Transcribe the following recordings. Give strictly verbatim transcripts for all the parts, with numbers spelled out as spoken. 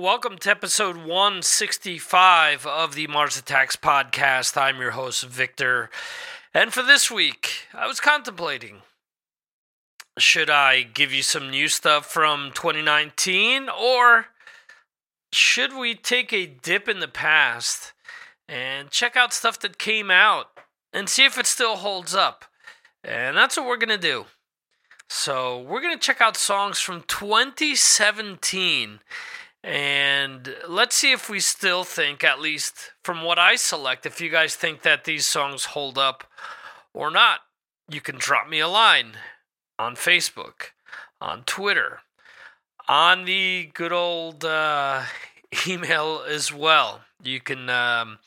Welcome to episode one sixty-five of the Mars Attacks Podcast. I'm your host, Victor. And for this week, I was contemplating, should I give you some new stuff from twenty nineteen, or should we take a dip in the past and check out stuff that came out and see if it still holds up? And that's what we're going to do. So we're going to check out songs from twenty seventeen. And let's see if we still think, at least from what I select, if you guys think that these songs hold up or not. You can drop me a line on Facebook, on Twitter, on the good old uh, email as well. You can um,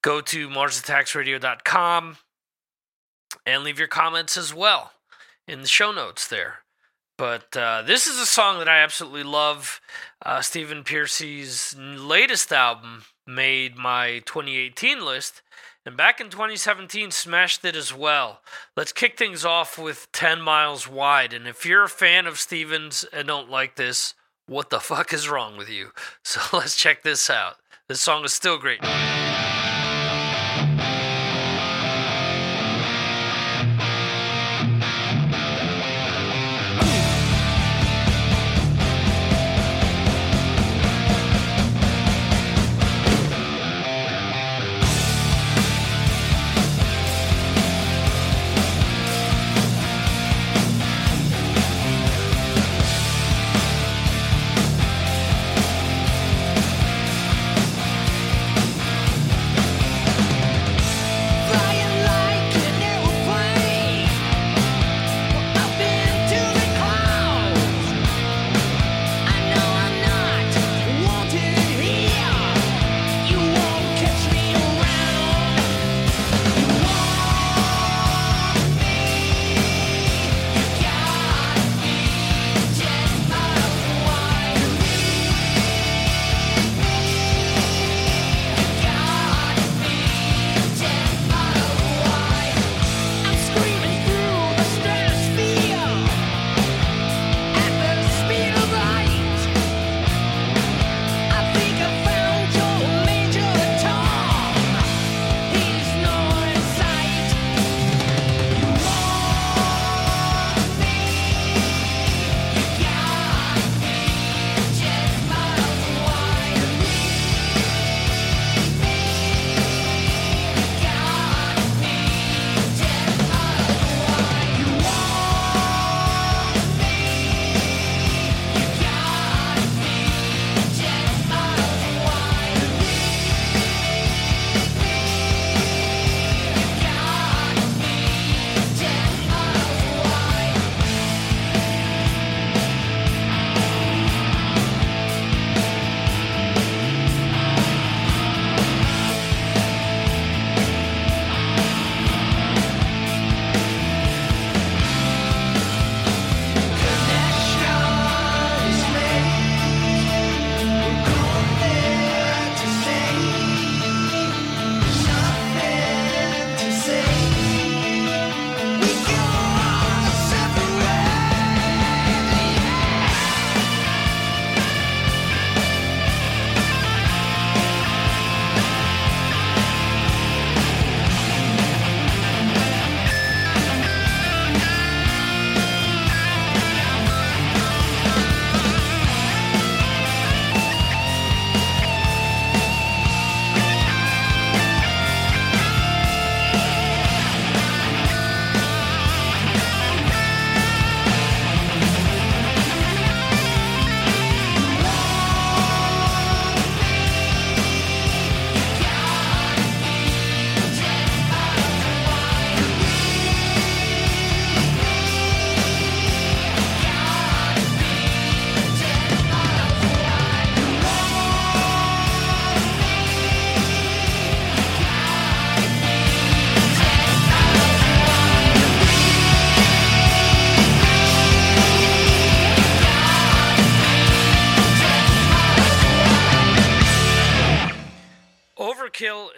go to Mars Attacks Radio dot com and leave your comments as well in the show notes there. But uh, this is a song that I absolutely love. Uh, Stephen Pearcy's latest album made my twenty eighteen list, and back in twenty seventeen, smashed it as well. Let's kick things off with ten miles wide, and if you're a fan of Stephen's and don't like this, what the fuck is wrong with you? So let's check this out. This song is still great.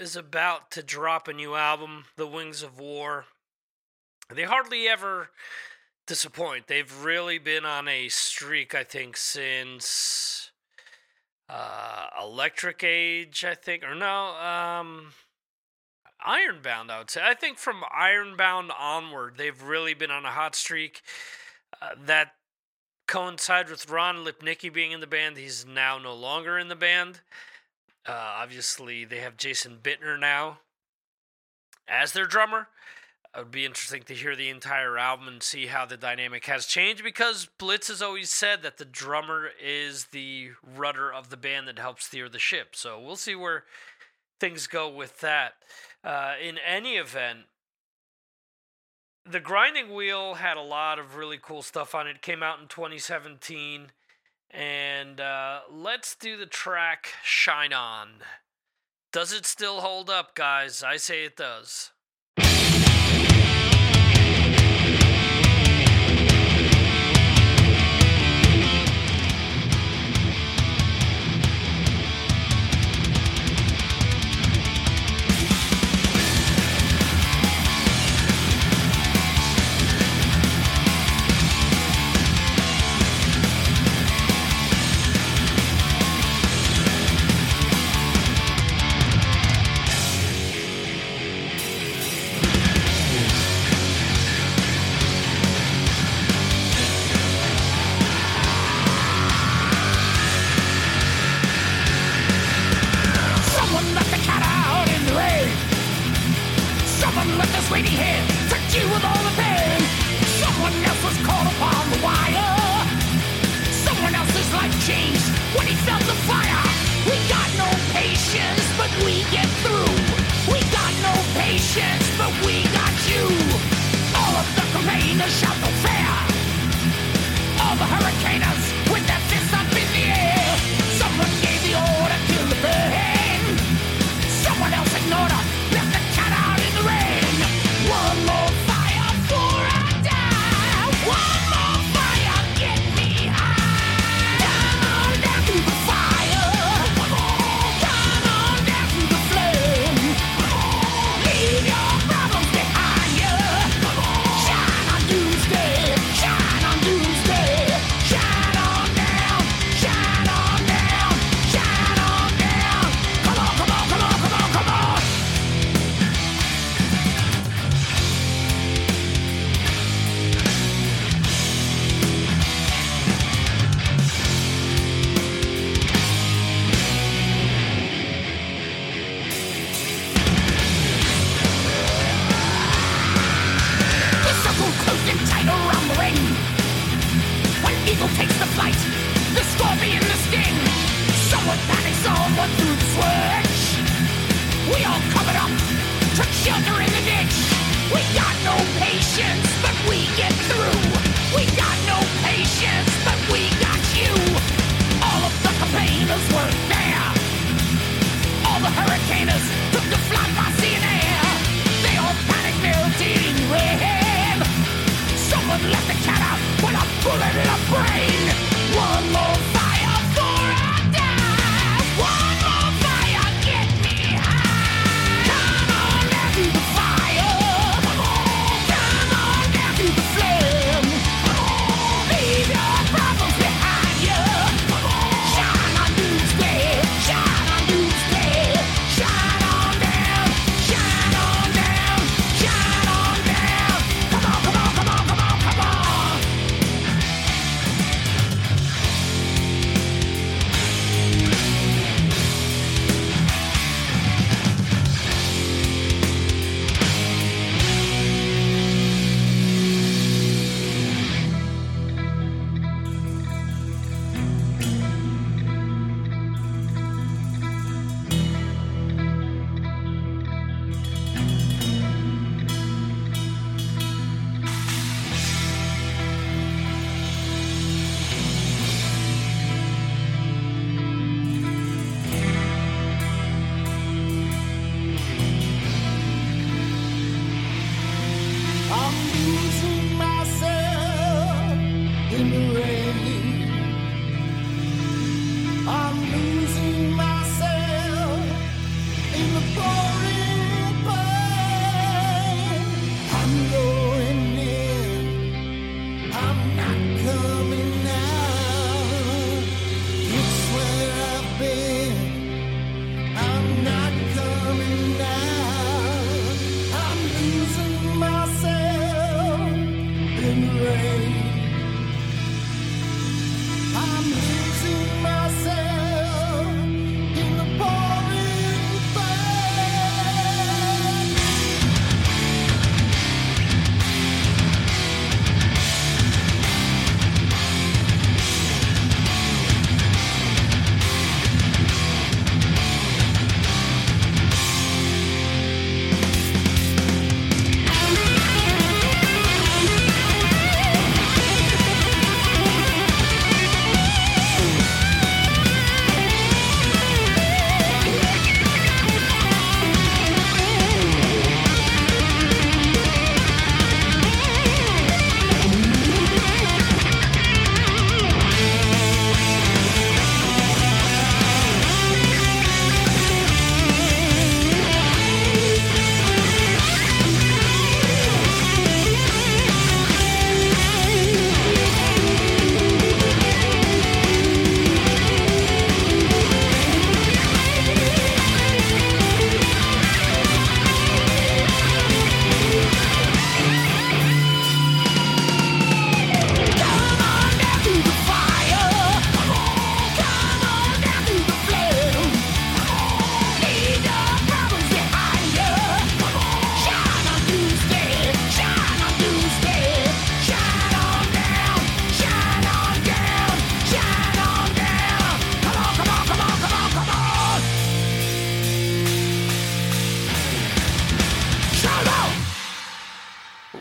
Is about to drop a new album, The Wings of War. They hardly ever disappoint. They've really been on a streak, I think, since uh, Electric Age, I think, or no, um, Ironbound, I would say. I think from Ironbound onward, they've really been on a hot streak. Uh, that coincides with Ron Lipnicki being in the band. He's now no longer in the band. Uh, obviously, they have Jason Bittner now as their drummer. It would be interesting to hear the entire album and see how the dynamic has changed, because Blitz has always said that the drummer is the rudder of the band that helps steer the ship. So we'll see where things go with that. Uh, in any event, The Grinding Wheel had a lot of really cool stuff on it. It came out in twenty seventeen. And uh, let's do the track Shine On. Does it still hold up, guys? I say it does.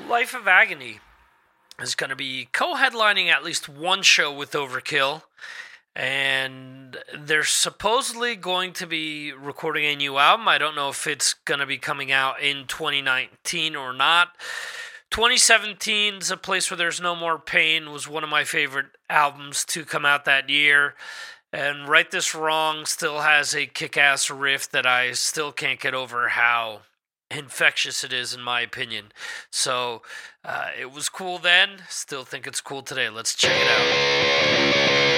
Life of Agony is going to be co-headlining at least one show with Overkill, and they're supposedly going to be recording a new album. I don't know if it's going to be coming out in twenty nineteen or not. twenty seventeen's A Place Where There's No More Pain was one of my favorite albums to come out that year. And Write This Wrong still has a kick-ass riff that I still can't get over how infectious it is, in my opinion. So uh, it was cool then. Still think it's cool today. Let's check it out.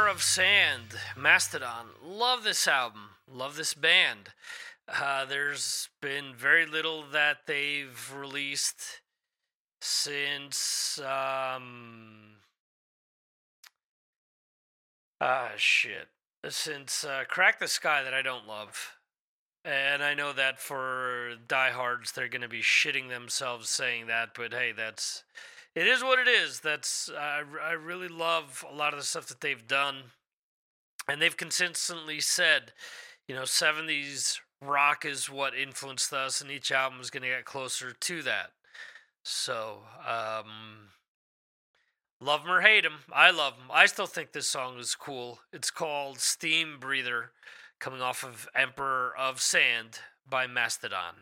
Emperor of Sand, Mastodon. Love this album. Love this band. Uh, there's been very little that they've released since, um, ah, shit, since uh, Crack the Sky that I don't love. And I know that for diehards, they're going to be shitting themselves saying that, but hey, that's, it is what it is. That's, I, I really love a lot of the stuff that they've done. And they've consistently said, you know, seventies rock is what influenced us, and each album is going to get closer to that. So, um, love them or hate them, I love them. I still think this song is cool. It's called Steam Breather, coming off of Emperor of Sand by Mastodon.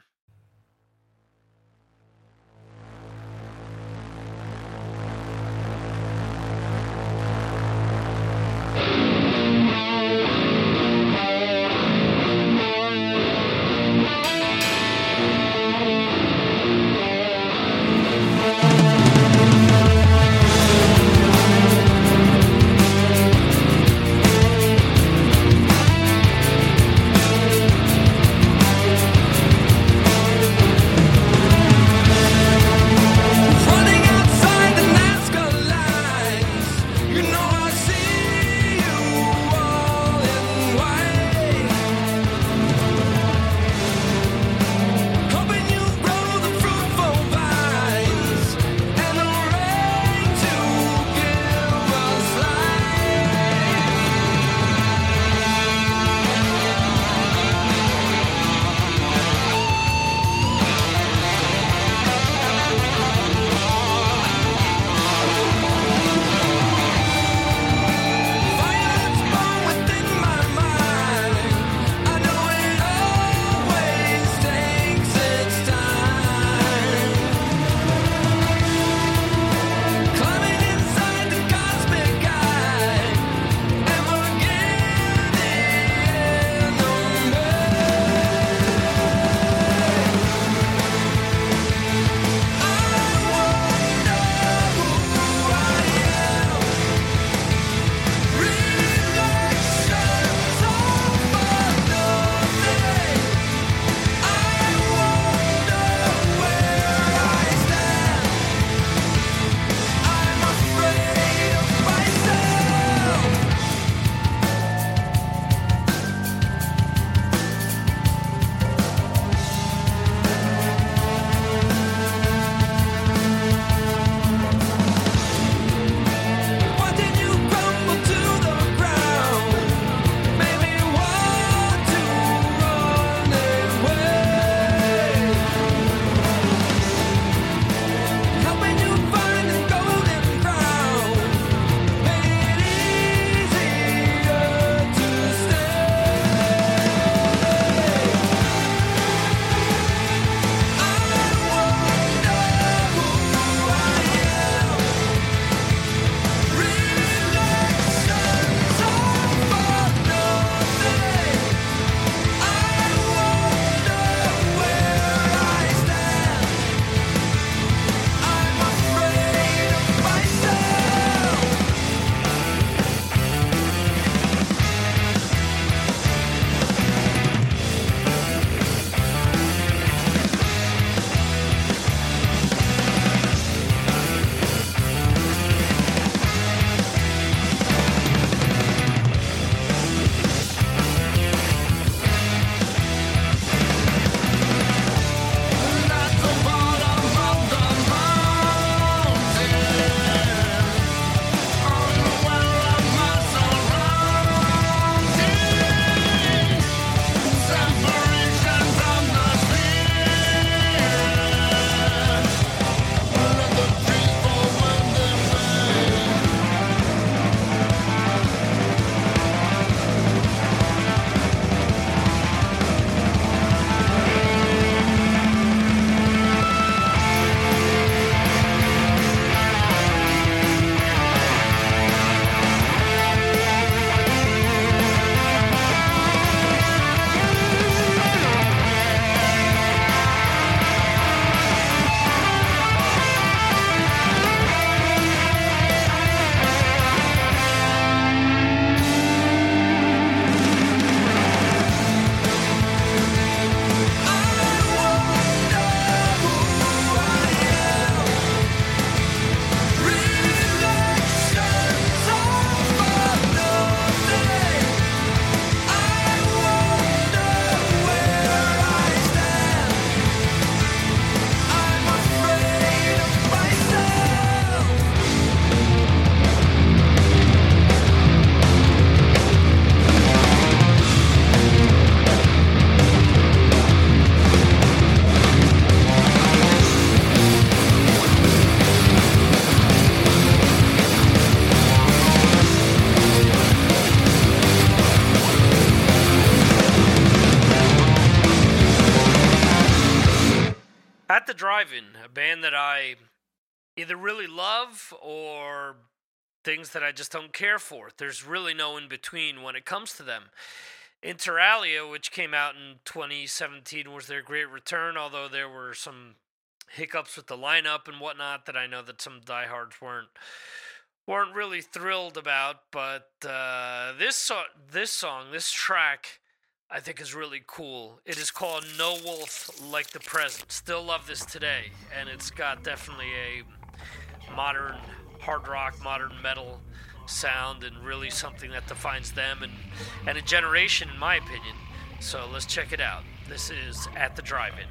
The Drive-In, a band that I either really love or things that I just don't care for. There's really no in between when it comes to them. Interalia, which came out in twenty seventeen, was their great return, although there were some hiccups with the lineup and whatnot that I know that some diehards weren't weren't really thrilled about. But uh, this so- this song, this track, I think is really cool. It is called No Wolf Like the Present. Still love this today, and it's got definitely a modern hard rock, modern metal sound, and really something that defines them and, and a generation, in my opinion. So let's check it out. This is At The Drive-In.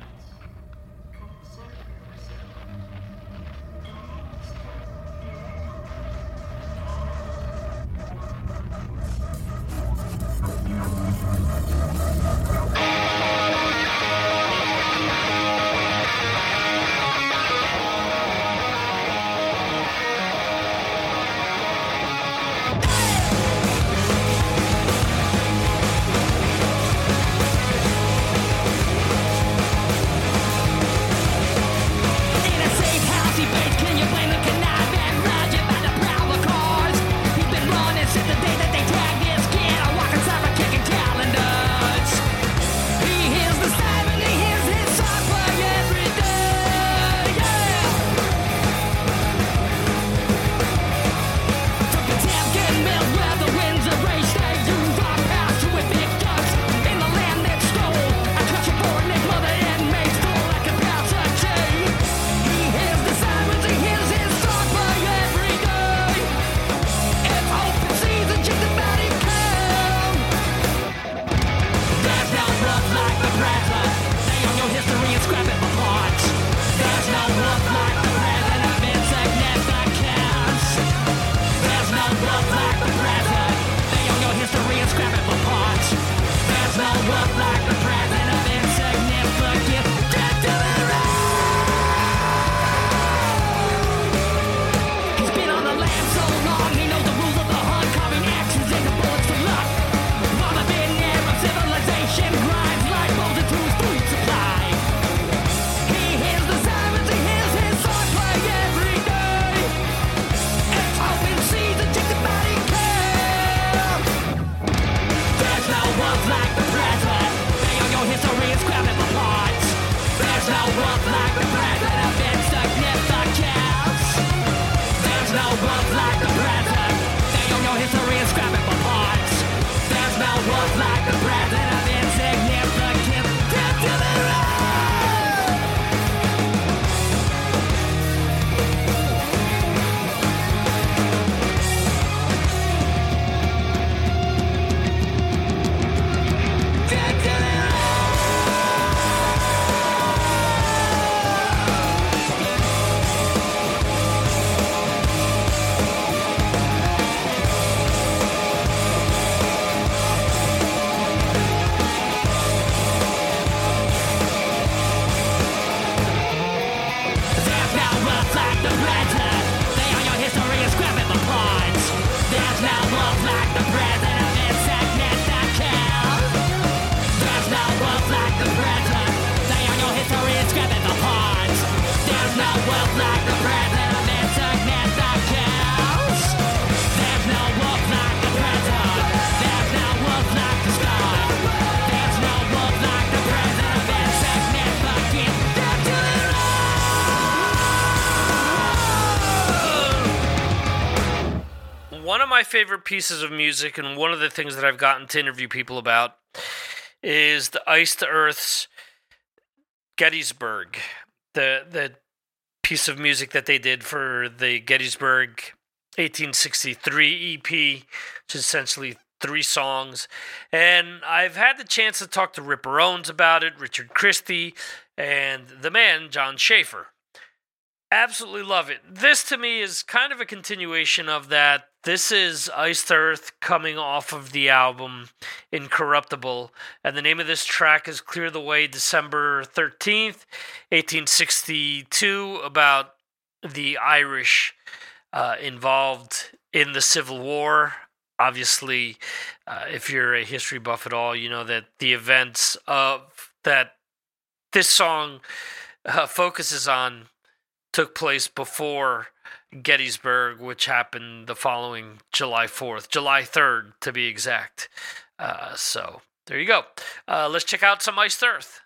Favorite pieces of music, and one of the things that I've gotten to interview people about is the Iced Earth's Gettysburg, the the piece of music that they did for the Gettysburg eighteen sixty-three E P, which is essentially three songs. And I've had the chance to talk to Ripper Owens about it, Richard Christie, and the man John Schaefer. Absolutely love it. This to me is kind of a continuation of that. This is Iced Earth coming off of the album Incorruptible, and the name of this track is Clear the Way, December thirteenth, eighteen sixty-two, about the Irish uh, involved in the Civil War. Obviously, uh, if you're a history buff at all, you know that the events of that this song uh, focuses on took place before Gettysburg, which happened the following July fourth, July third to be exact. Uh, so there you go. Uh, let's check out some Iced Earth.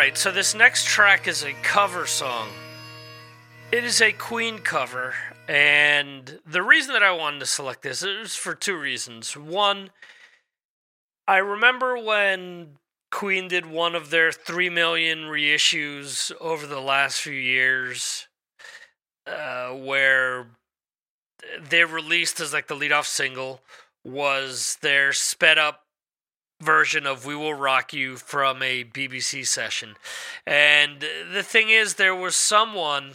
Alright, so this next track is a cover song. It is a Queen cover, and the reason that I wanted to select this is for two reasons. One, I remember when Queen did one of their three million reissues over the last few years, uh, where they released as like the leadoff single was their sped up version of We Will Rock You from a B B C session. And the thing is, there was someone,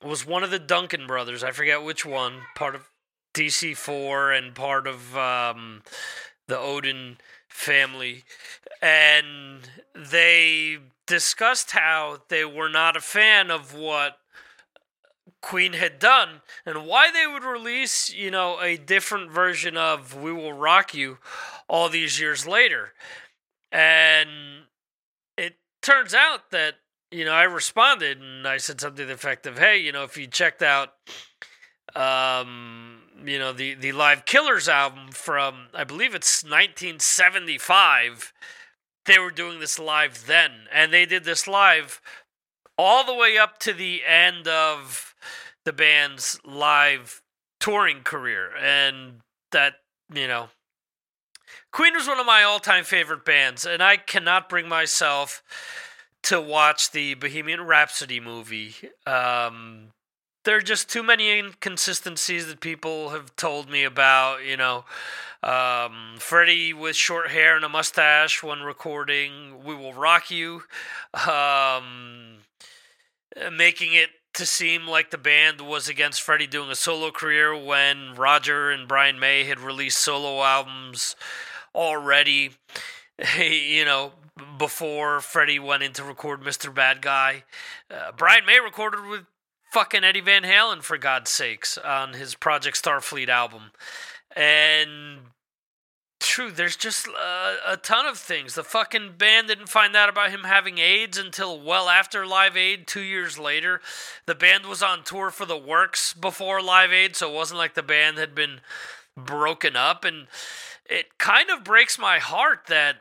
it was one of the Duncan brothers, I forget which one, part of D C four and part of um, the Odin family, and they discussed how they were not a fan of what Queen had done and why they would release, you know, a different version of We Will Rock You all these years later. And it turns out that, you know, I responded and I said something to the effect of, hey, you know, if you checked out, um, you know, the, the Live Killers album from, I believe it's nineteen seventy-five, they were doing this live then. And they did this live all the way up to the end of the band's live touring career. And that, you know, Queen was one of my all-time favorite bands, and I cannot bring myself to watch the Bohemian Rhapsody movie. Um, there are just too many inconsistencies that people have told me about, you know. Um, Freddie with short hair and a mustache when recording We Will Rock You. Um... making it to seem like the band was against Freddie doing a solo career when Roger and Brian May had released solo albums already, you know, before Freddie went in to record Mister Bad Guy. Uh, Brian May recorded with fucking Eddie Van Halen, for God's sakes, on his Project Starfleet album. And true, there's just uh, a ton of things. The fucking band didn't find out about him having AIDS until well after Live Aid, two years later. The band was on tour for The Works before Live Aid, so it wasn't like the band had been broken up. And it kind of breaks my heart that,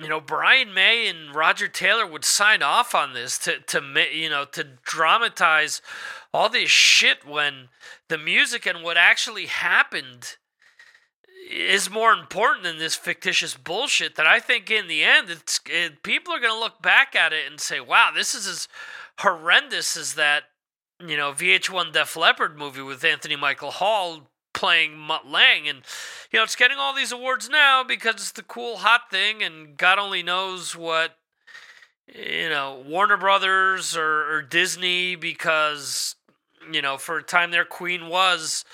you know, Brian May and Roger Taylor would sign off on this to, to you know, to dramatize all this shit when the music and what actually happened is more important than this fictitious bullshit that I think in the end, it's it, people are going to look back at it and say, wow, this is as horrendous as that, you know, V H one Def Leppard movie with Anthony Michael Hall playing Mutt Lange. And, you know, it's getting all these awards now because it's the cool, hot thing, and God only knows what, you know, Warner Brothers or, or Disney, because, you know, for a time their Queen was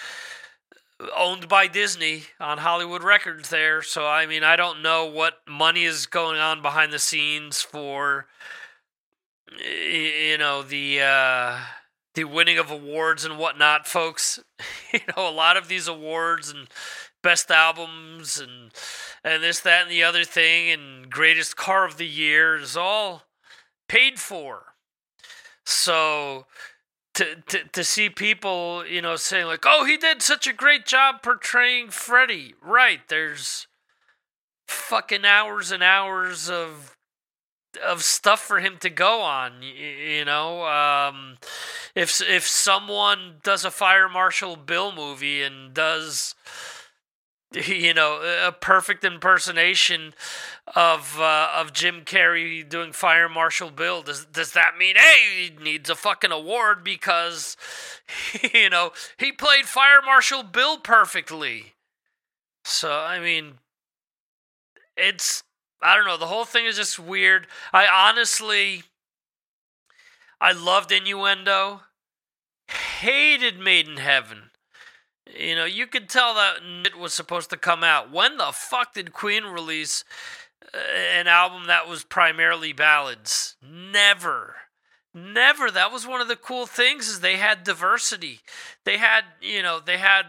owned by Disney on Hollywood Records there. So, I mean, I don't know what money is going on behind the scenes for, you know, the uh, the winning of awards and whatnot, folks. You know, a lot of these awards and best albums and, and this, that, and the other thing and greatest car of the year is all paid for. So To, to to see people, you know, saying like, oh, he did such a great job portraying Freddie. Right, there's fucking hours and hours of of stuff for him to go on, you, you know. Um, if, if someone does a Fire Marshal Bill movie and does, you know, a perfect impersonation of uh, of Jim Carrey doing Fire Marshal Bill, Does does that mean, hey, he needs a fucking award because, you know, he played Fire Marshal Bill perfectly? So, I mean, it's, I don't know, the whole thing is just weird. I honestly, I loved Innuendo, hated Made in Heaven. You know, you could tell that it was supposed to come out. When the fuck did Queen release an album that was primarily ballads? Never. Never. That was one of the cool things, is they had diversity. They had, you know, they had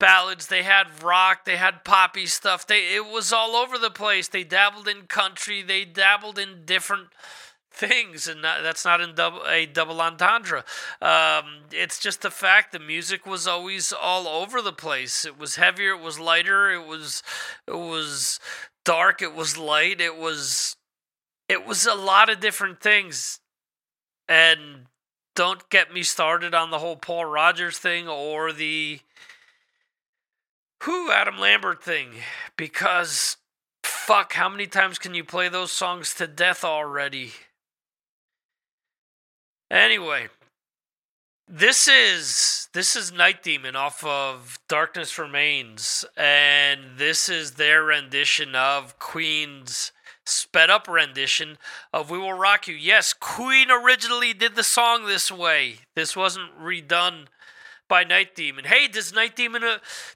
ballads, they had rock, they had poppy stuff. They It was all over the place. They dabbled in country, they dabbled in different things, and that's not in double, a double entendre. Um, it's just the fact the music was always all over the place. It was heavier, it was lighter, it was it was dark, it was light, it was it was a lot of different things. And don't get me started on the whole Paul Rogers thing or the who Adam Lambert thing, because fuck, how many times can you play those songs to death already? Anyway, this is this is Night Demon off of Darkness Remains, and this is their rendition of Queen's sped up rendition of We Will Rock You. Yes, Queen originally did the song this way. This wasn't redone by Night Demon. Hey, does Night Demon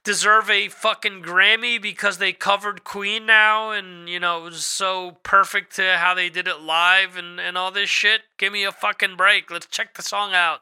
deserve a fucking Grammy because they covered Queen now and, you know, it was so perfect to how they did it live and, and all this shit? Give me a fucking break. Let's check the song out.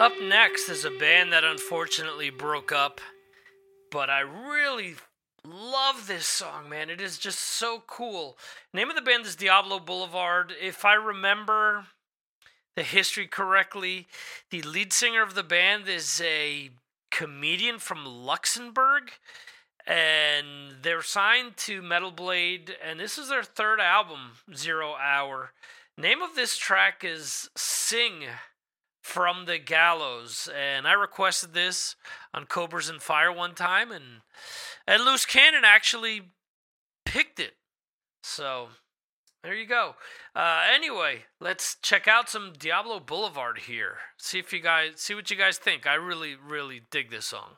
Up next is a band that unfortunately broke up, but I really love this song, man. It is just so cool. Name of the band is Diablo Boulevard. If I remember the history correctly, the lead singer of the band is a comedian from Luxembourg, and they're signed to Metal Blade, and this is their third album, Zero Hour. Name of this track is Sing from the Gallows, and I requested this on Cobras and Fire one time, and and Loose Cannon actually picked it. So there you go. Uh, anyway, let's check out some Diablo Boulevard here. See if you guys see what you guys think. I really, really dig this song.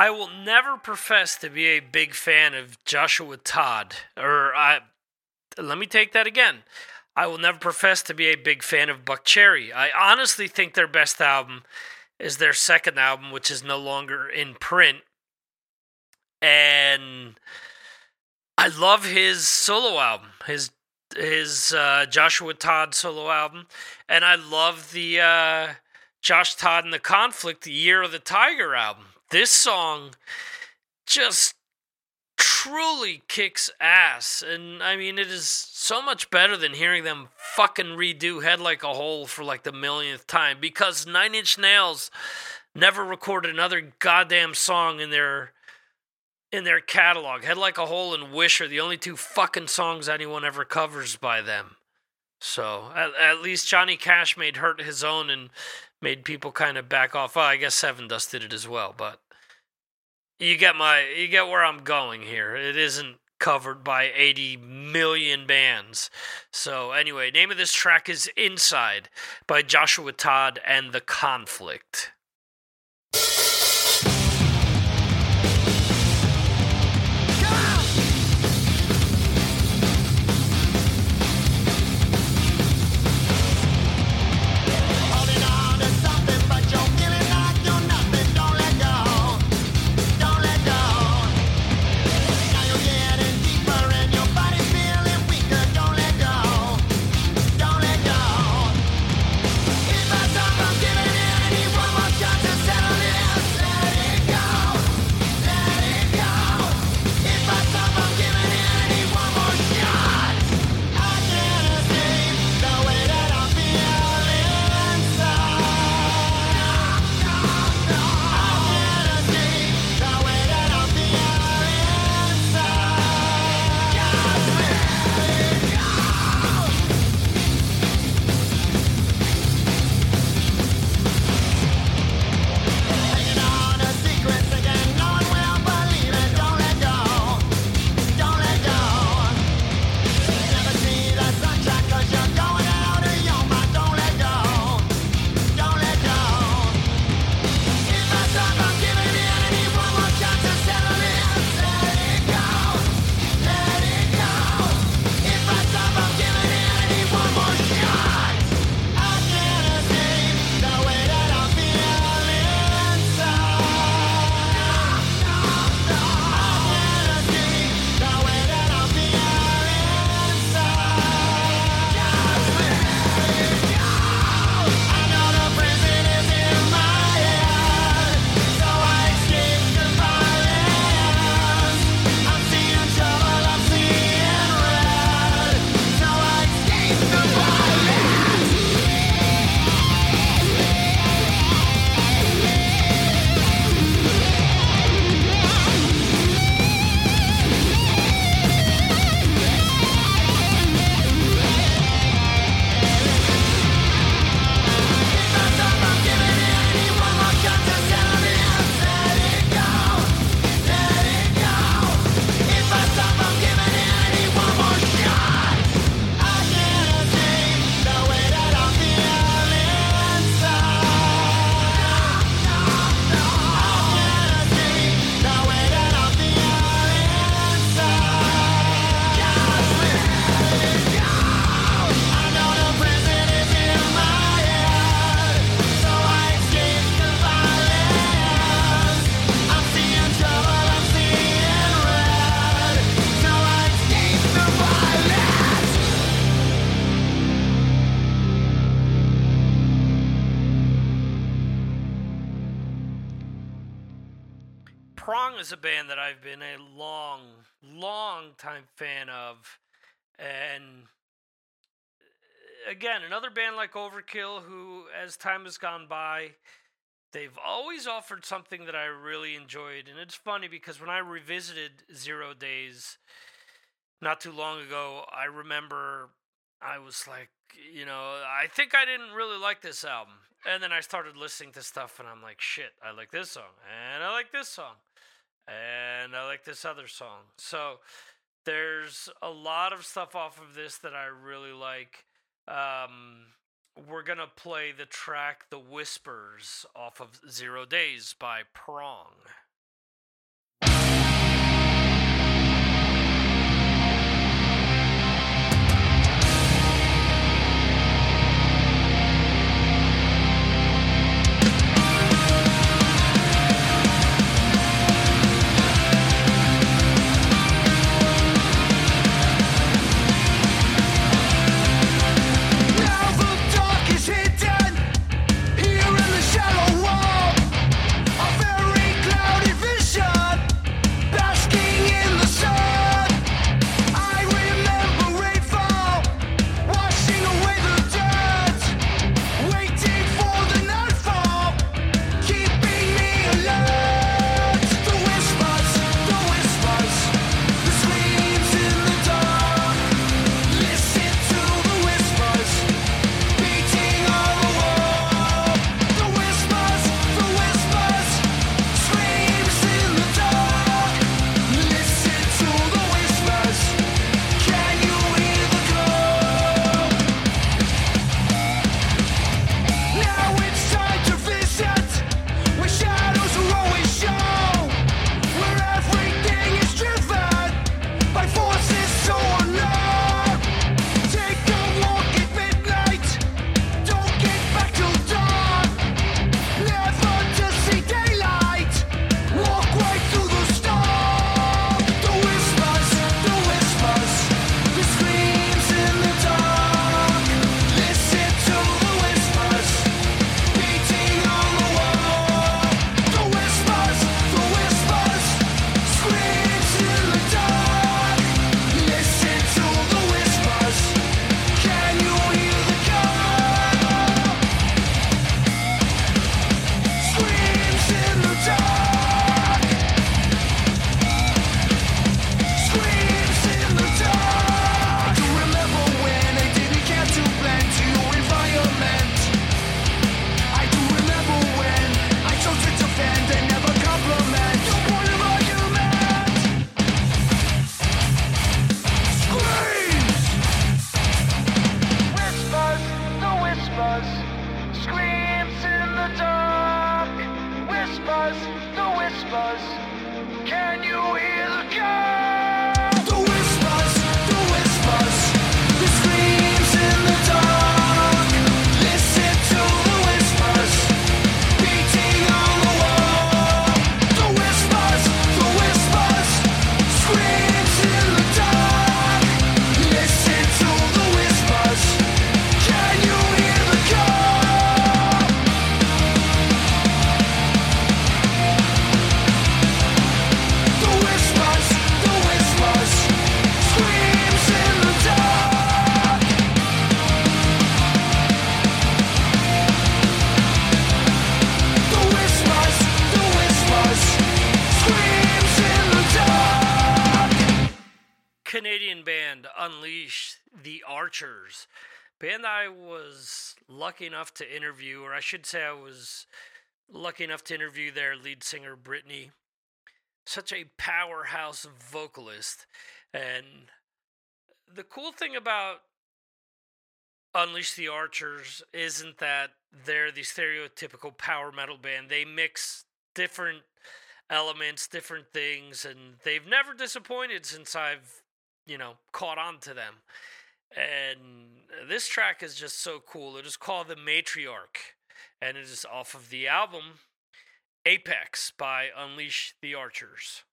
I will never profess to be a big fan of Joshua Todd, or I, let me take that again. I will never profess to be a big fan of Buck Cherry. I honestly think their best album is their second album, which is no longer in print. And I love his solo album, his his uh, Joshua Todd solo album. And I love the uh, Josh Todd and the Conflict, the Year of the Tiger album. This song just truly kicks ass. And, I mean, it is so much better than hearing them fucking redo Head Like a Hole for, like, the millionth time. Because Nine Inch Nails never recorded another goddamn song in their... in their catalog. Head Like a Hole and Wish are the only two fucking songs anyone ever covers by them. So, at, at least Johnny Cash made Hurt his own and made people kind of back off. Well, I guess Seven Dust did it as well, but you get my, you get where I'm going here. It isn't covered by eighty million bands. So, anyway, name of this track is Inside by Joshua Todd and the Conflict. A band that I've been a long, long time fan of, and again, another band like Overkill, who, as time has gone by, they've always offered something that I really enjoyed. And it's funny because when I revisited Zero Days not too long ago, I remember I was like, you know, I think I didn't really like this album, and then I started listening to stuff, and I'm like, shit, I like this song, and I like this song. And I like this other song. So there's a lot of stuff off of this that I really like. Um, we're going to play the track The Whispers off of Zero Days by Prong. whispers. Can you hear the cat? The whispers, the whispers, the screams in the dark. Listen to the whispers, beating on the wall. The whispers, the whispers, screams in the dark. Listen to the whispers. Can you hear the cat? Canadian band Unleash the Archers, band I was lucky enough to interview, or I should say I was lucky enough to interview their lead singer Brittany. Such a powerhouse vocalist, and the cool thing about Unleash the Archers isn't that they're the stereotypical power metal band. They mix different elements, different things, and they've never disappointed since I've you know, caught on to them. And this track is just so cool. It is called The Matriarch, and it is off of the album Apex by Unleash the Archers.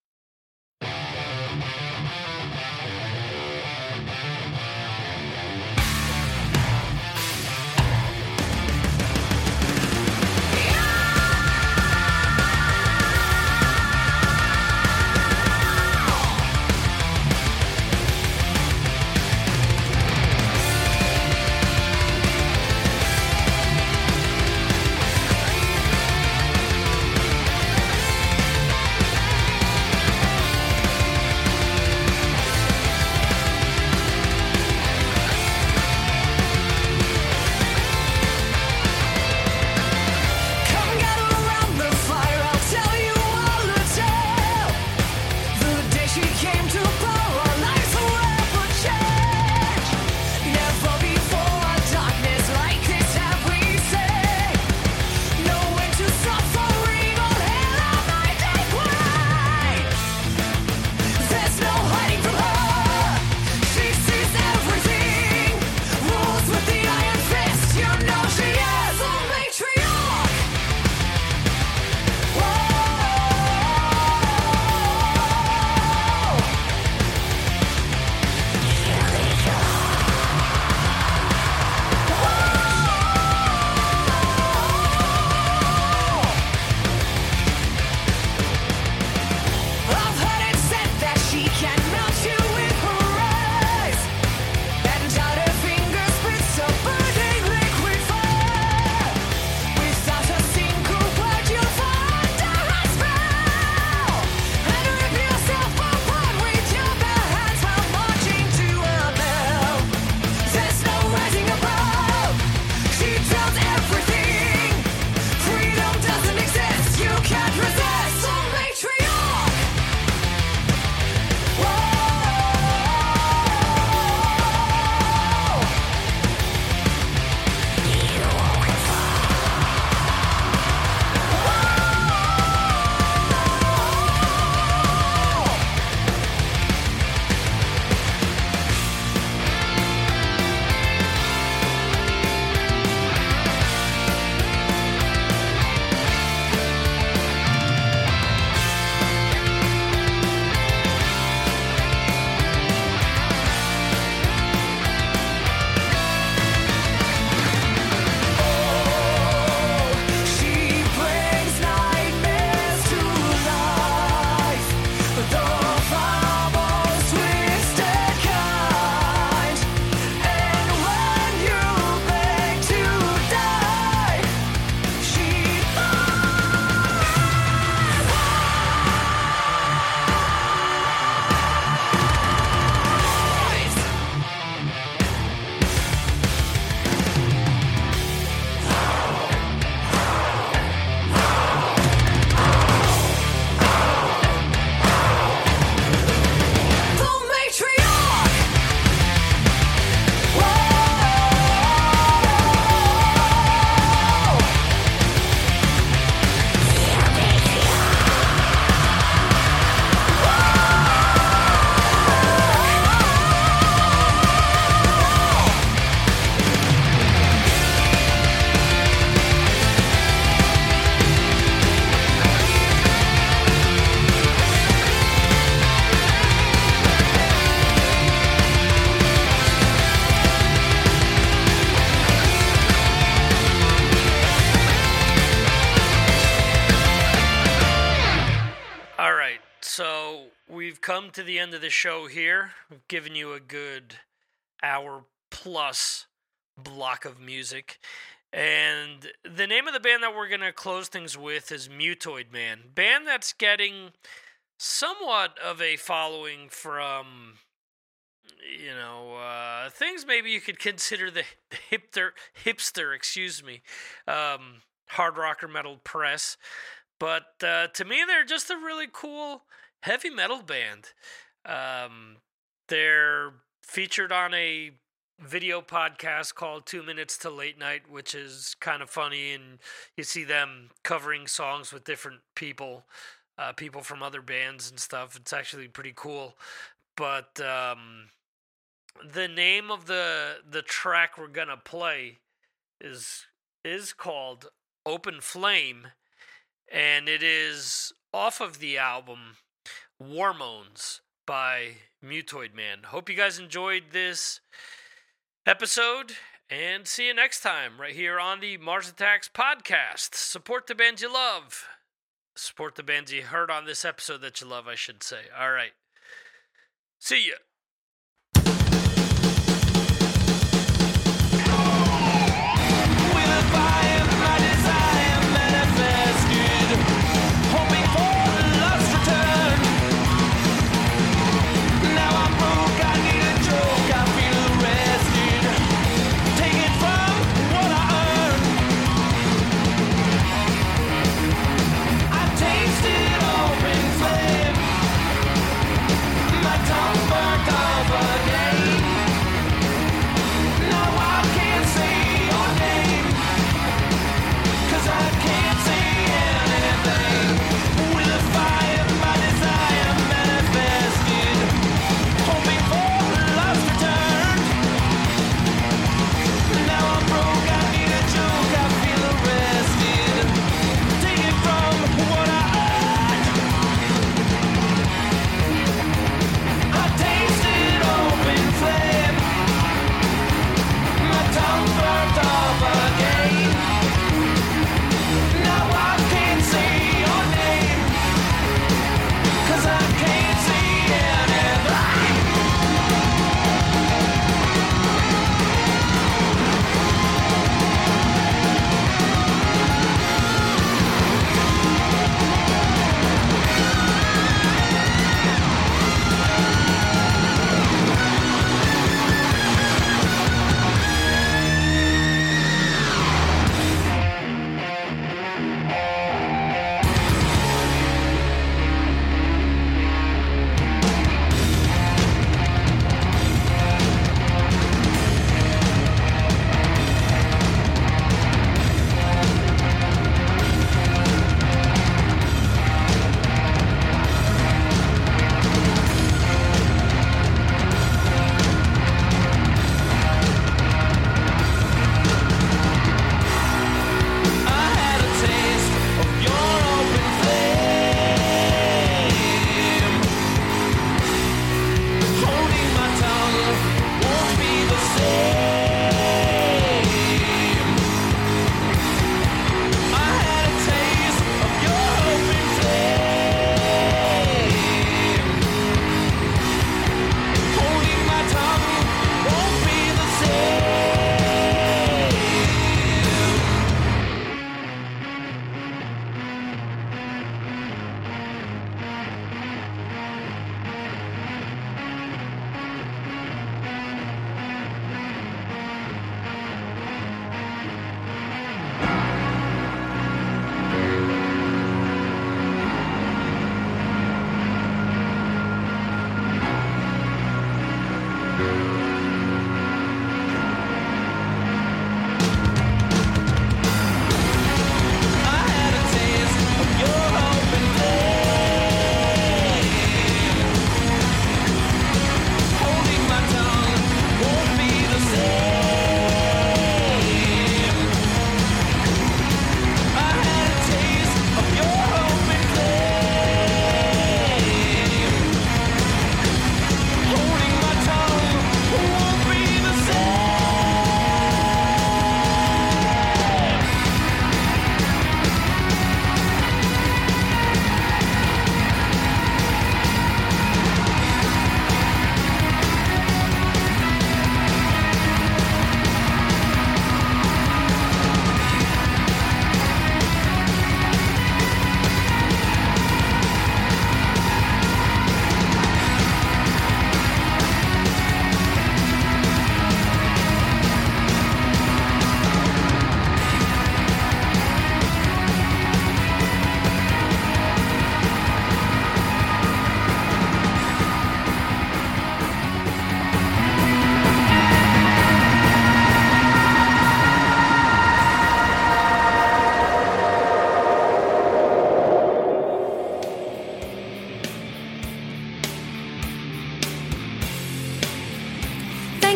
we've come to the end of the show here. We've given you a good hour plus block of music. And the name of the band that we're going to close things with is Mutoid Man. Band that's getting somewhat of a following from, you know, uh, things maybe you could consider the hipster, hipster excuse me, um, hard rocker metal press. But uh, to me, they're just a really cool heavy metal band. Um, they're featured on a video podcast called Two Minutes to Late Night, which is kind of funny, and you see them covering songs with different people, uh, people from other bands and stuff. It's actually pretty cool. But um, the name of the the track we're gonna play is is called Open Flame, and it is off of the album Warmoans by Mutoid Man. Hope you guys enjoyed this episode, and see you next time right here on the Mars Attacks podcast. Support the bands you love. Support the bands you heard on this episode that you love, I should say. All right. See ya. Back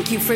Thank you for